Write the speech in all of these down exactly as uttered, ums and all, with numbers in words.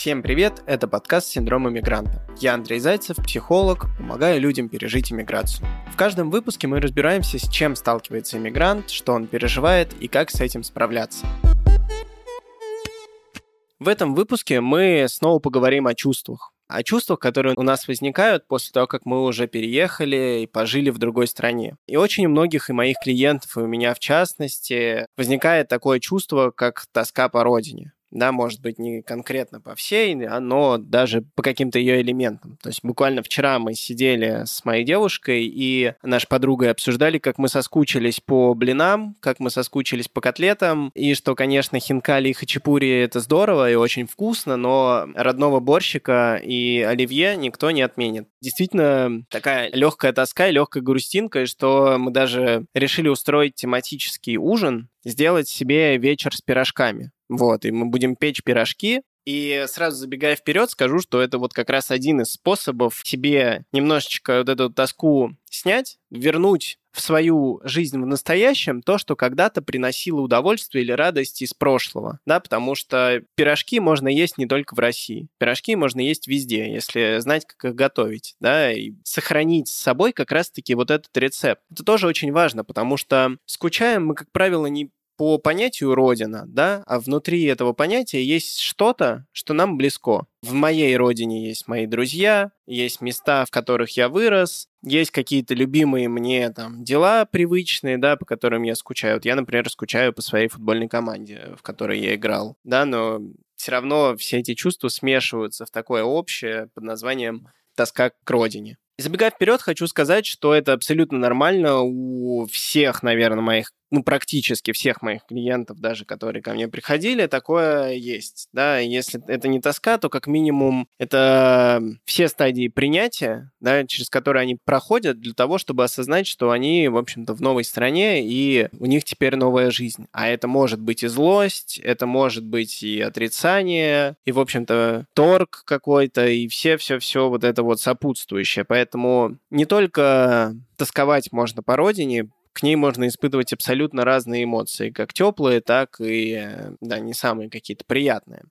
Всем привет, это подкаст «Синдром иммигранта». Я Андрей Зайцев, психолог, помогаю людям пережить иммиграцию. В каждом выпуске мы разбираемся, с чем сталкивается иммигрант, что он переживает и как с этим справляться. В этом выпуске мы снова поговорим о чувствах. О чувствах, которые у нас возникают после того, как мы уже переехали и пожили в другой стране. И очень у многих, и моих клиентов, и у меня в частности, возникает такое чувство, как тоска по родине. Да, может быть, не конкретно по всей, но даже по каким-то ее элементам. То есть буквально вчера мы сидели с моей девушкой и нашей подругой обсуждали, как мы соскучились по блинам, как мы соскучились по котлетам, и что, конечно, хинкали и хачапури — это здорово и очень вкусно, но родного борщика и оливье никто не отменит. Действительно, такая легкая тоска и легкая грустинка, что мы даже решили устроить тематический ужин, сделать себе вечер с пирожками. Вот, и мы будем печь пирожки. И сразу забегая вперед, скажу, что это вот как раз один из способов себе немножечко вот эту тоску снять, вернуть в свою жизнь в настоящем то, что когда-то приносило удовольствие или радость из прошлого, да, потому что пирожки можно есть не только в России, пирожки можно есть везде, если знать, как их готовить, да, и сохранить с собой как раз-таки вот этот рецепт. Это тоже очень важно, потому что скучаем мы, как правило, не по понятию «родина», да, а внутри этого понятия есть что-то, что нам близко. В моей родине есть мои друзья, есть места, в которых я вырос, есть какие-то любимые мне там дела привычные, да, по которым я скучаю. Вот я, например, скучаю по своей футбольной команде, в которой я играл, да, но все равно все эти чувства смешиваются в такое общее под названием «тоска к родине». Забегая вперед, хочу сказать, что это абсолютно нормально у всех, наверное, моих, ну, практически всех моих клиентов, даже которые ко мне приходили, такое есть, да, если это не тоска, то как минимум это все стадии принятия, да, через которые они проходят для того, чтобы осознать, что они, в общем-то, в новой стране, и у них теперь новая жизнь, а это может быть и злость, это может быть и отрицание, и, в общем-то, торг какой-то, и все-все-все вот это вот сопутствующее, поэтому не только тосковать можно по родине, к ней можно испытывать абсолютно разные эмоции, как теплые, так и, да, не самые какие-то приятные.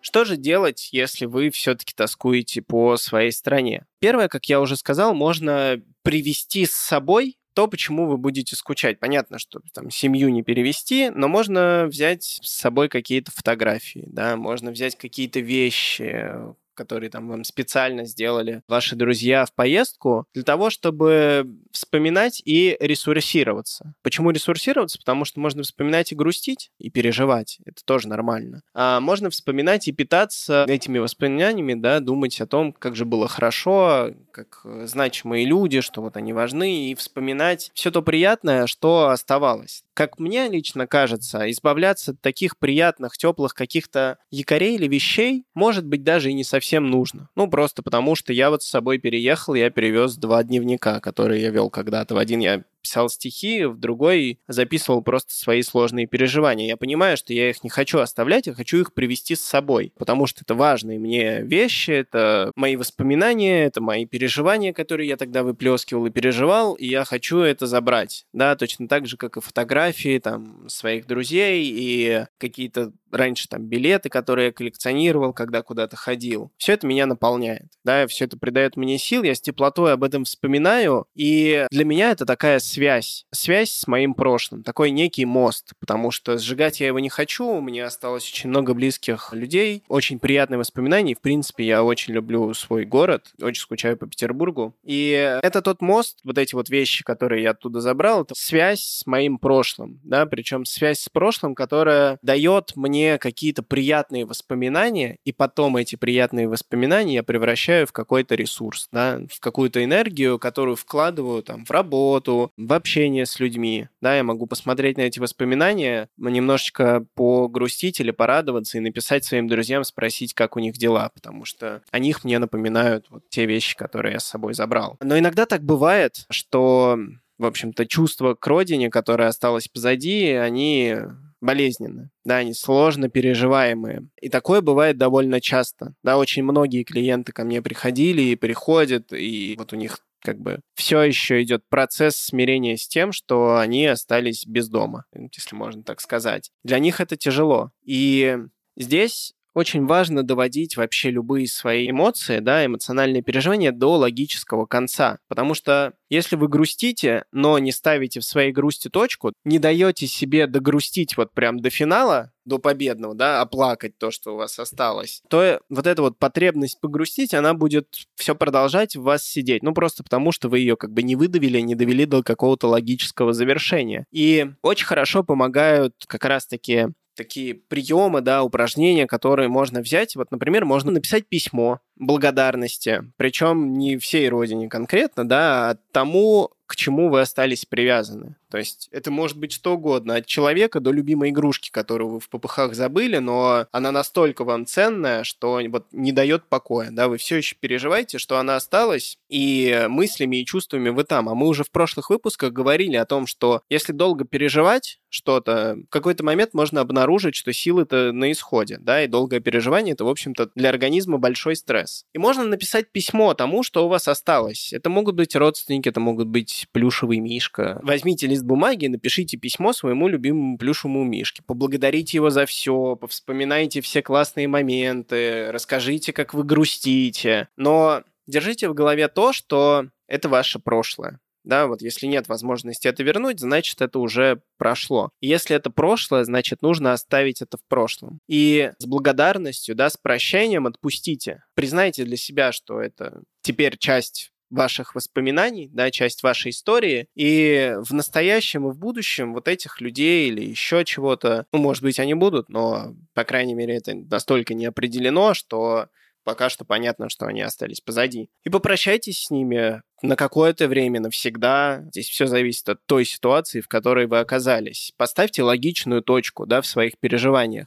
Что же делать, если вы все-таки тоскуете по своей стране? Первое, как я уже сказал, можно привести с собой то, почему вы будете скучать. Понятно, что там семью не перевести, но можно взять с собой какие-то фотографии, да, можно взять какие-то вещи, которые там вам специально сделали ваши друзья в поездку, для того, чтобы вспоминать и ресурсироваться. Почему ресурсироваться? Потому что можно вспоминать и грустить, и переживать. Это тоже нормально. А можно вспоминать и питаться этими воспоминаниями, да, думать о том, как же было хорошо, как значимые люди, что вот они важны, и вспоминать все то приятное, что оставалось. Как мне лично кажется, избавляться от таких приятных, теплых каких-то якорей или вещей, может быть, даже и не совсем всем нужно. Ну, просто потому, что я вот с собой переехал, я перевез два дневника, которые я вел когда-то. В один я писал стихи, в другой записывал просто свои сложные переживания. Я понимаю, что я их не хочу оставлять, я хочу их привести с собой, потому что это важные мне вещи, это мои воспоминания, это мои переживания, которые я тогда выплескивал и переживал, и я хочу это забрать. Да, точно так же, как и фотографии там своих друзей и какие-то раньше там билеты, которые я коллекционировал, когда куда-то ходил. Все это меня наполняет, да, все это придает мне сил, я с теплотой об этом вспоминаю, и для меня это такая связь, связь с моим прошлым, такой некий мост, потому что сжигать я его не хочу, у меня осталось очень много близких людей, очень приятные воспоминания, в принципе, я очень люблю свой город, очень скучаю по Петербургу, и это тот мост, вот эти вот вещи, которые я оттуда забрал, это связь с моим прошлым, да, причем связь с прошлым, которая дает мне какие-то приятные воспоминания, и потом эти приятные воспоминания я превращаю в какой-то ресурс, да, в какую-то энергию, которую вкладываю там в работу, в общение с людьми, да, я могу посмотреть на эти воспоминания, немножечко погрустить или порадоваться и написать своим друзьям, спросить, как у них дела, потому что о них мне напоминают вот те вещи, которые я с собой забрал. Но иногда так бывает, что, в общем-то, чувства к родине, которое осталось позади, они болезненны, да, они сложно переживаемые. И такое бывает довольно часто. Да, очень многие клиенты ко мне приходили и приходят, и вот у них как бы все еще идет процесс смирения с тем, что они остались без дома, если можно так сказать. Для них это тяжело. И Здесь очень важно доводить вообще любые свои эмоции, да, эмоциональные переживания до логического конца. Потому что если вы грустите, но не ставите в своей грусти точку, не даете себе догрустить вот прям до финала, до победного, да, оплакать то, что у вас осталось, то вот эта вот потребность погрустить, она будет все продолжать в вас сидеть. Ну, просто потому, что вы ее как бы не выдавили, не довели до какого-то логического завершения. И очень хорошо помогают как раз-таки такие приемы, да, упражнения, которые можно взять. Вот, например, можно написать письмо благодарности, причем не всей родине конкретно, да, а тому, к чему вы остались привязаны. То есть это может быть что угодно, от человека до любимой игрушки, которую вы в попыхах забыли, но она настолько вам ценная, что вот не дает покоя, да, вы все еще переживаете, что она осталась, и мыслями и чувствами вы там. А мы уже в прошлых выпусках говорили о том, что если долго переживать что-то, в какой-то момент можно обнаружить, что силы-то на исходе, да, и долгое переживание — это, в общем-то, для организма большой стресс. И можно написать письмо тому, что у вас осталось. Это могут быть родственники, это могут быть плюшевый мишка. Возьмите лист бумаги и напишите письмо своему любимому плюшевому мишке. Поблагодарите его за все, повспоминайте все классные моменты, расскажите, как вы грустите. Но держите в голове то, что это ваше прошлое. Да, вот если нет возможности это вернуть, значит, это уже прошло. И если это прошлое, значит, нужно оставить это в прошлом. И с благодарностью, да, с прощением отпустите. Признайте для себя, что это теперь часть ваших воспоминаний, да, часть вашей истории, и в настоящем и в будущем вот этих людей или еще чего-то, ну, может быть, они будут, но, по крайней мере, это настолько не определено, что пока что понятно, что они остались позади. И попрощайтесь с ними на какое-то время, навсегда. Здесь все зависит от той ситуации, в которой вы оказались. Поставьте логичную точку, да, в своих переживаниях.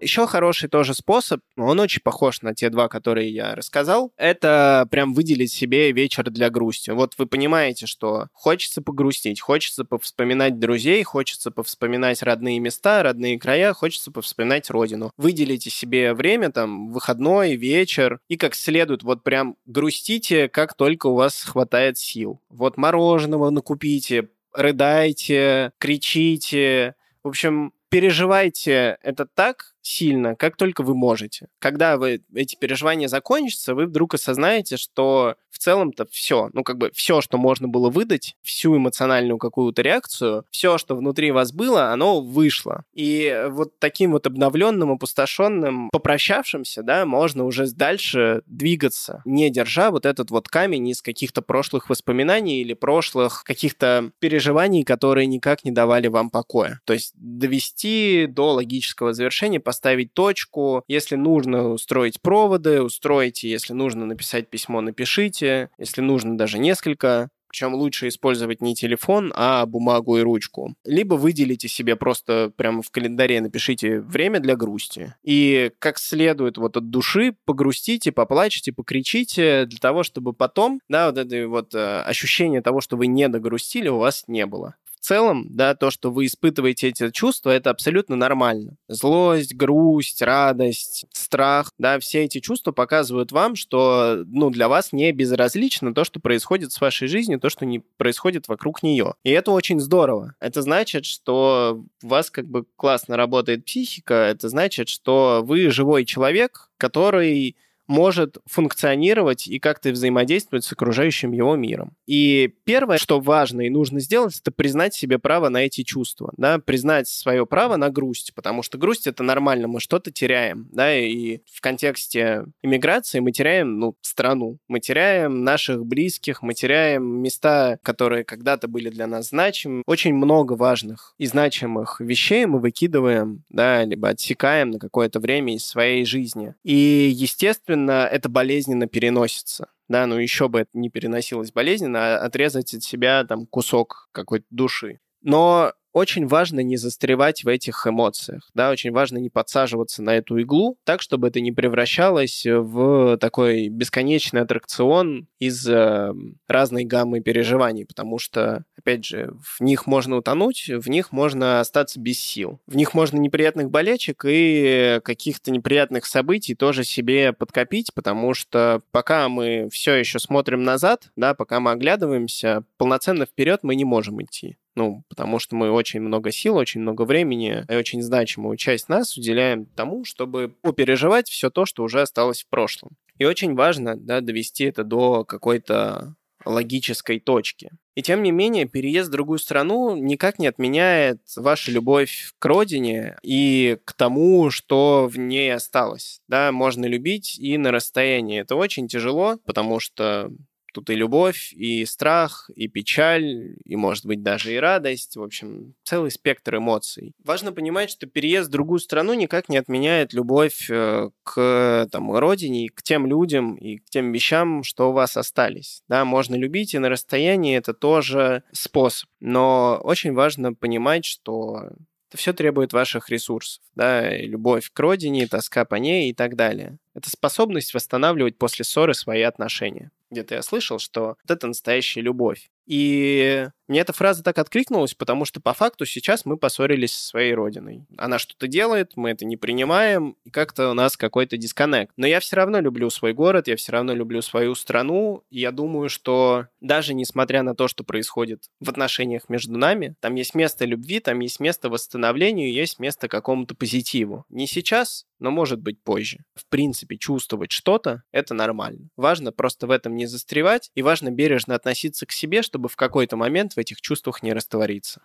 Еще хороший тоже способ, он очень похож на те два, которые я рассказал, это прям выделить себе вечер для грусти. Вот вы понимаете, что хочется погрустить, хочется повспоминать друзей, хочется повспоминать родные места, родные края, хочется повспоминать родину. Выделите себе время, там, выходной, вечер, и как следует вот прям грустите, как только у вас хватает сил. Вот мороженого накупите, рыдайте, кричите, в общем, переживайте это так сильно, как только вы можете. Когда вы, эти переживания закончатся, вы вдруг осознаете, что в целом-то все, ну как бы все, что можно было выдать, всю эмоциональную какую-то реакцию, все, что внутри вас было, оно вышло. И вот таким вот обновленным, опустошенным, попрощавшимся, да, можно уже дальше двигаться, не держа вот этот вот камень из каких-то прошлых воспоминаний или прошлых каких-то переживаний, которые никак не давали вам покоя. То есть довести до логического завершения, поставить точку. Если нужно устроить проводы, устройте. Если нужно написать письмо, напишите. Если нужно даже несколько. Причем лучше использовать не телефон, а бумагу и ручку. Либо выделите себе просто прямо в календаре, напишите время для грусти. И как следует вот от души погрустите, поплачьте, покричите, для того, чтобы потом, да, вот это вот ощущение того, что вы не догрустили, у вас не было. В целом, да, то, что вы испытываете эти чувства, это абсолютно нормально. Злость, грусть, радость, страх, да, все эти чувства показывают вам, что, ну, для вас не безразлично то, что происходит с вашей жизнью, то, что не происходит вокруг нее. И это очень здорово. Это значит, что у вас как бы классно работает психика, это значит, что вы живой человек, который может функционировать и как-то взаимодействовать с окружающим его миром. И первое, что важно и нужно сделать, это признать себе право на эти чувства, да, признать свое право на грусть, потому что грусть — это нормально, мы что-то теряем, да, и в контексте иммиграции мы теряем, ну, страну, мы теряем наших близких, мы теряем места, которые когда-то были для нас значимы. Очень много важных и значимых вещей мы выкидываем, да, либо отсекаем на какое-то время из своей жизни. И, естественно, это болезненно переносится. Да, ну еще бы это не переносилось болезненно, а отрезать от себя там кусок какой-то души. Но очень важно не застревать в этих эмоциях, да, очень важно не подсаживаться на эту иглу, так, чтобы это не превращалось в такой бесконечный аттракцион из э, разной гаммы переживаний, потому что, опять же, в них можно утонуть, в них можно остаться без сил, в них можно неприятных болячек и каких-то неприятных событий тоже себе подкопить, потому что пока мы все еще смотрим назад, да, пока мы оглядываемся, полноценно вперед мы не можем идти. Ну, потому что мы очень много сил, очень много времени и очень значимую часть нас уделяем тому, чтобы попереживать все то, что уже осталось в прошлом. И очень важно, да, довести это до какой-то логической точки. И тем не менее, переезд в другую страну никак не отменяет вашу любовь к родине и к тому, что в ней осталось. Да, можно любить и на расстоянии. Это очень тяжело, потому что тут и любовь, и страх, и печаль, и, может быть, даже и радость. В общем, целый спектр эмоций. Важно понимать, что переезд в другую страну никак не отменяет любовь к там, родине, к тем людям и к тем вещам, что у вас остались. Да, можно любить, и на расстоянии это тоже способ. Но очень важно понимать, что это все требует ваших ресурсов. Да, любовь к родине, тоска по ней и так далее. Это способность восстанавливать после ссоры свои отношения. Где-то я слышал, что вот это настоящая любовь. И мне эта фраза так откликнулась, потому что по факту сейчас мы поссорились со своей родиной. Она что-то делает, мы это не принимаем, и как-то у нас какой-то дисконнект. Но я все равно люблю свой город, я все равно люблю свою страну, и я думаю, что даже несмотря на то, что происходит в отношениях между нами, там есть место любви, там есть место восстановлению, есть место какому-то позитиву. Не сейчас, но, может быть, позже. В принципе, чувствовать что-то — это нормально. Важно просто в этом не застревать, и важно бережно относиться к себе, чтобы в какой-то момент в этих чувствах не раствориться.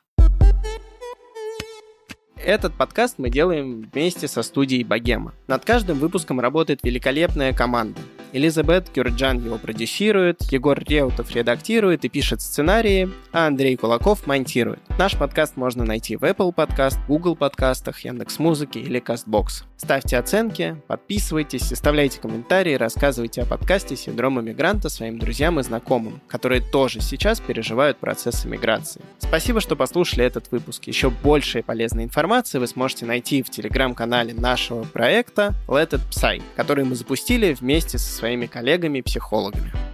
Этот подкаст мы делаем вместе со студией «Богема». Над каждым выпуском работает великолепная команда. Элизабет Кюрджан его продюсирует, Егор Реутов редактирует и пишет сценарии, а Андрей Кулаков монтирует. Наш подкаст можно найти в Apple Podcast, Google Podcast, Яндекс.Музыке или Castbox. Ставьте оценки, подписывайтесь, оставляйте комментарии, рассказывайте о подкасте «Синдром иммигранта» своим друзьям и знакомым, которые тоже сейчас переживают процесс иммиграции. Спасибо, что послушали этот выпуск. Еще больше полезной информации вы сможете найти в телеграм-канале нашего проекта Let it пи эс уай, который мы запустили вместе со своими коллегами-психологами.